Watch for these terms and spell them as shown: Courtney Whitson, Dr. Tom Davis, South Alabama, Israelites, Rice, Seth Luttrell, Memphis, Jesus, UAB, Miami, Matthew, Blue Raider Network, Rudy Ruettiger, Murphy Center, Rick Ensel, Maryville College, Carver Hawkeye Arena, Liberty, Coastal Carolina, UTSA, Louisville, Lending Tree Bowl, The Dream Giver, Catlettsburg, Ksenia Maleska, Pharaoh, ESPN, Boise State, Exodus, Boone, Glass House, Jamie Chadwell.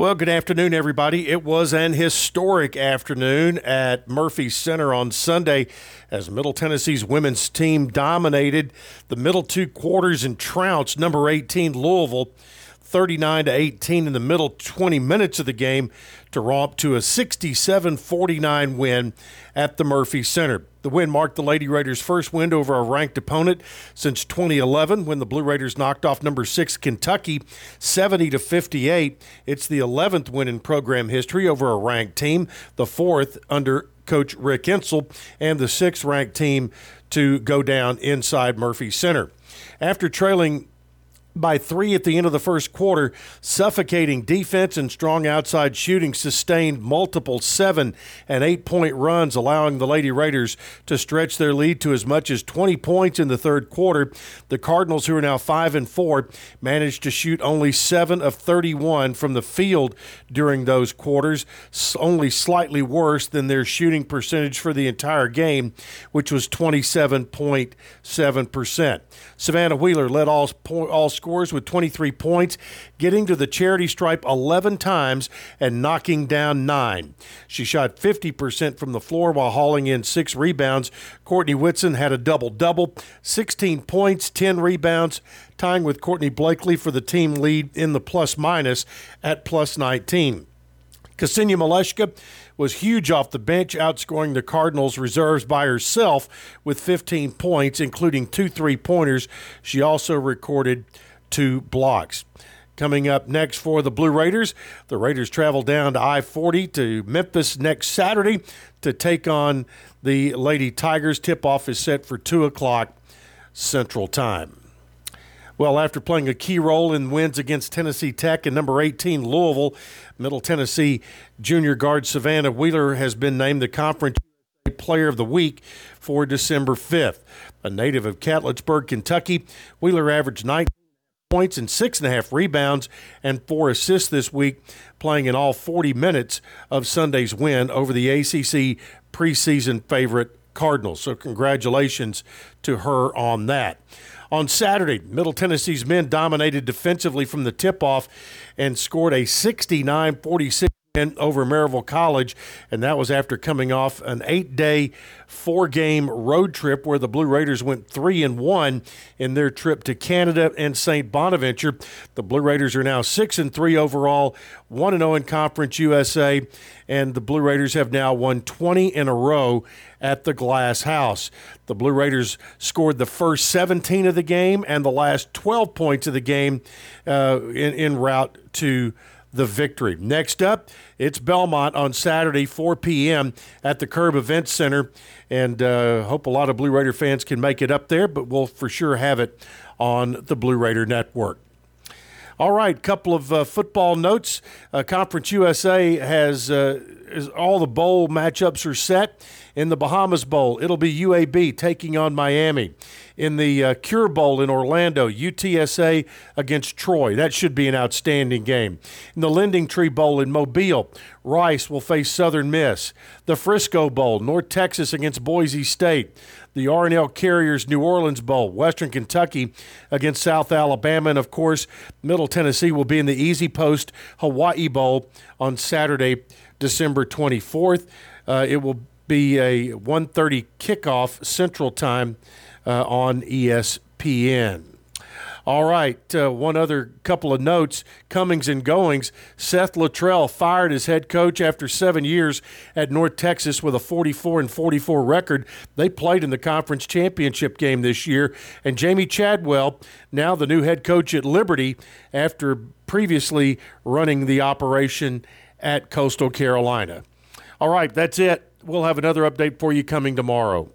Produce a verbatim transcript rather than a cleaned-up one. Well, good afternoon, everybody. It was an historic afternoon at Murphy Center on Sunday as Middle Tennessee's women's team dominated the middle two quarters and trounced number eighteen Louisville thirty-nine to eighteen in the middle twenty minutes of the game to romp to a sixty-seven forty-nine win at the Murphy Center. The win marked the Lady Raiders' first win over a ranked opponent since twenty eleven when the Blue Raiders knocked off number six Kentucky seventy to fifty-eight. It's the eleventh win in program history over a ranked team, the fourth under Coach Rick Ensel, and the sixth ranked team to go down inside Murphy Center. After trailing by three at the end of the first quarter, suffocating defense and strong outside shooting sustained multiple seven- and eight-point runs, allowing the Lady Raiders to stretch their lead to as much as twenty points in the third quarter. The Cardinals, who are now five and four, managed to shoot only seven of thirty-one from the field during those quarters, only slightly worse than their shooting percentage for the entire game, which was twenty-seven point seven percent. Savannah Wheeler led all all scores with twenty-three points, getting to the charity stripe eleven times and knocking down nine. She shot fifty percent from the floor while hauling in six rebounds. Courtney Whitson had a double-double, sixteen points, ten rebounds, tying with Courtney Blakely for the team lead in the plus-minus at plus nineteen. Ksenia Maleska was huge off the bench, outscoring the Cardinals reserves by herself with fifteen points, including two three-pointers. She also recorded two blocks. Coming up next for the Blue Raiders, the Raiders travel down to I forty to Memphis next Saturday to take on the Lady Tigers. Tip-off is set for two o'clock Central Time. Well, after playing a key role in wins against Tennessee Tech and number eighteen Louisville, Middle Tennessee junior guard Savannah Wheeler has been named the Conference U S A Player of the Week for December fifth. A native of Catlettsburg, Kentucky, Wheeler averaged nineteen points and six and a half rebounds and four assists this week, playing in all forty minutes of Sunday's win over the A C C preseason favorite Cardinals. So congratulations to her on that. On Saturday, Middle Tennessee's men dominated defensively from the tip-off and scored a sixty-nine forty-six win over Maryville College, and that was after coming off an eight-day, four-game road trip where the Blue Raiders went three and one in their trip to Canada and Saint Bonaventure. The Blue Raiders are now six and three overall, one and oh in Conference U S A, and the Blue Raiders have now won twenty in a row at the Glass House. The Blue Raiders scored the first seventeen of the game and the last twelve points of the game uh, in, in route to the victory. Next up, it's Belmont on Saturday, four p.m. at the Curb Events Center, and uh, hope a lot of Blue Raider fans can make it up there, but we'll for sure have it on the Blue Raider Network. All right, couple of uh, football notes. Uh, Conference U S A has uh, is all the bowl matchups are set. In the Bahamas Bowl, it'll be U A B taking on Miami. In the uh, Cure Bowl in Orlando, U T S A against Troy. That should be an outstanding game. In the Lending Tree Bowl in Mobile, Rice will face Southern Miss. The Frisco Bowl, North Texas against Boise State. The R and L Carriers New Orleans Bowl, Western Kentucky against South Alabama. And, of course, Middle Tennessee will be in the Easy Post Hawaii Bowl on Saturday, December twenty-fourth. Uh, it will be a one thirty kickoff Central Time uh, on E S P N. All right, uh, one other couple of notes, comings and goings. Seth Luttrell fired as head coach after seven years at North Texas with a forty-four and forty-four record. They played in the conference championship game this year. And Jamie Chadwell, now the new head coach at Liberty, after previously running the operation at Coastal Carolina. All right, that's it. We'll have another update for you coming tomorrow.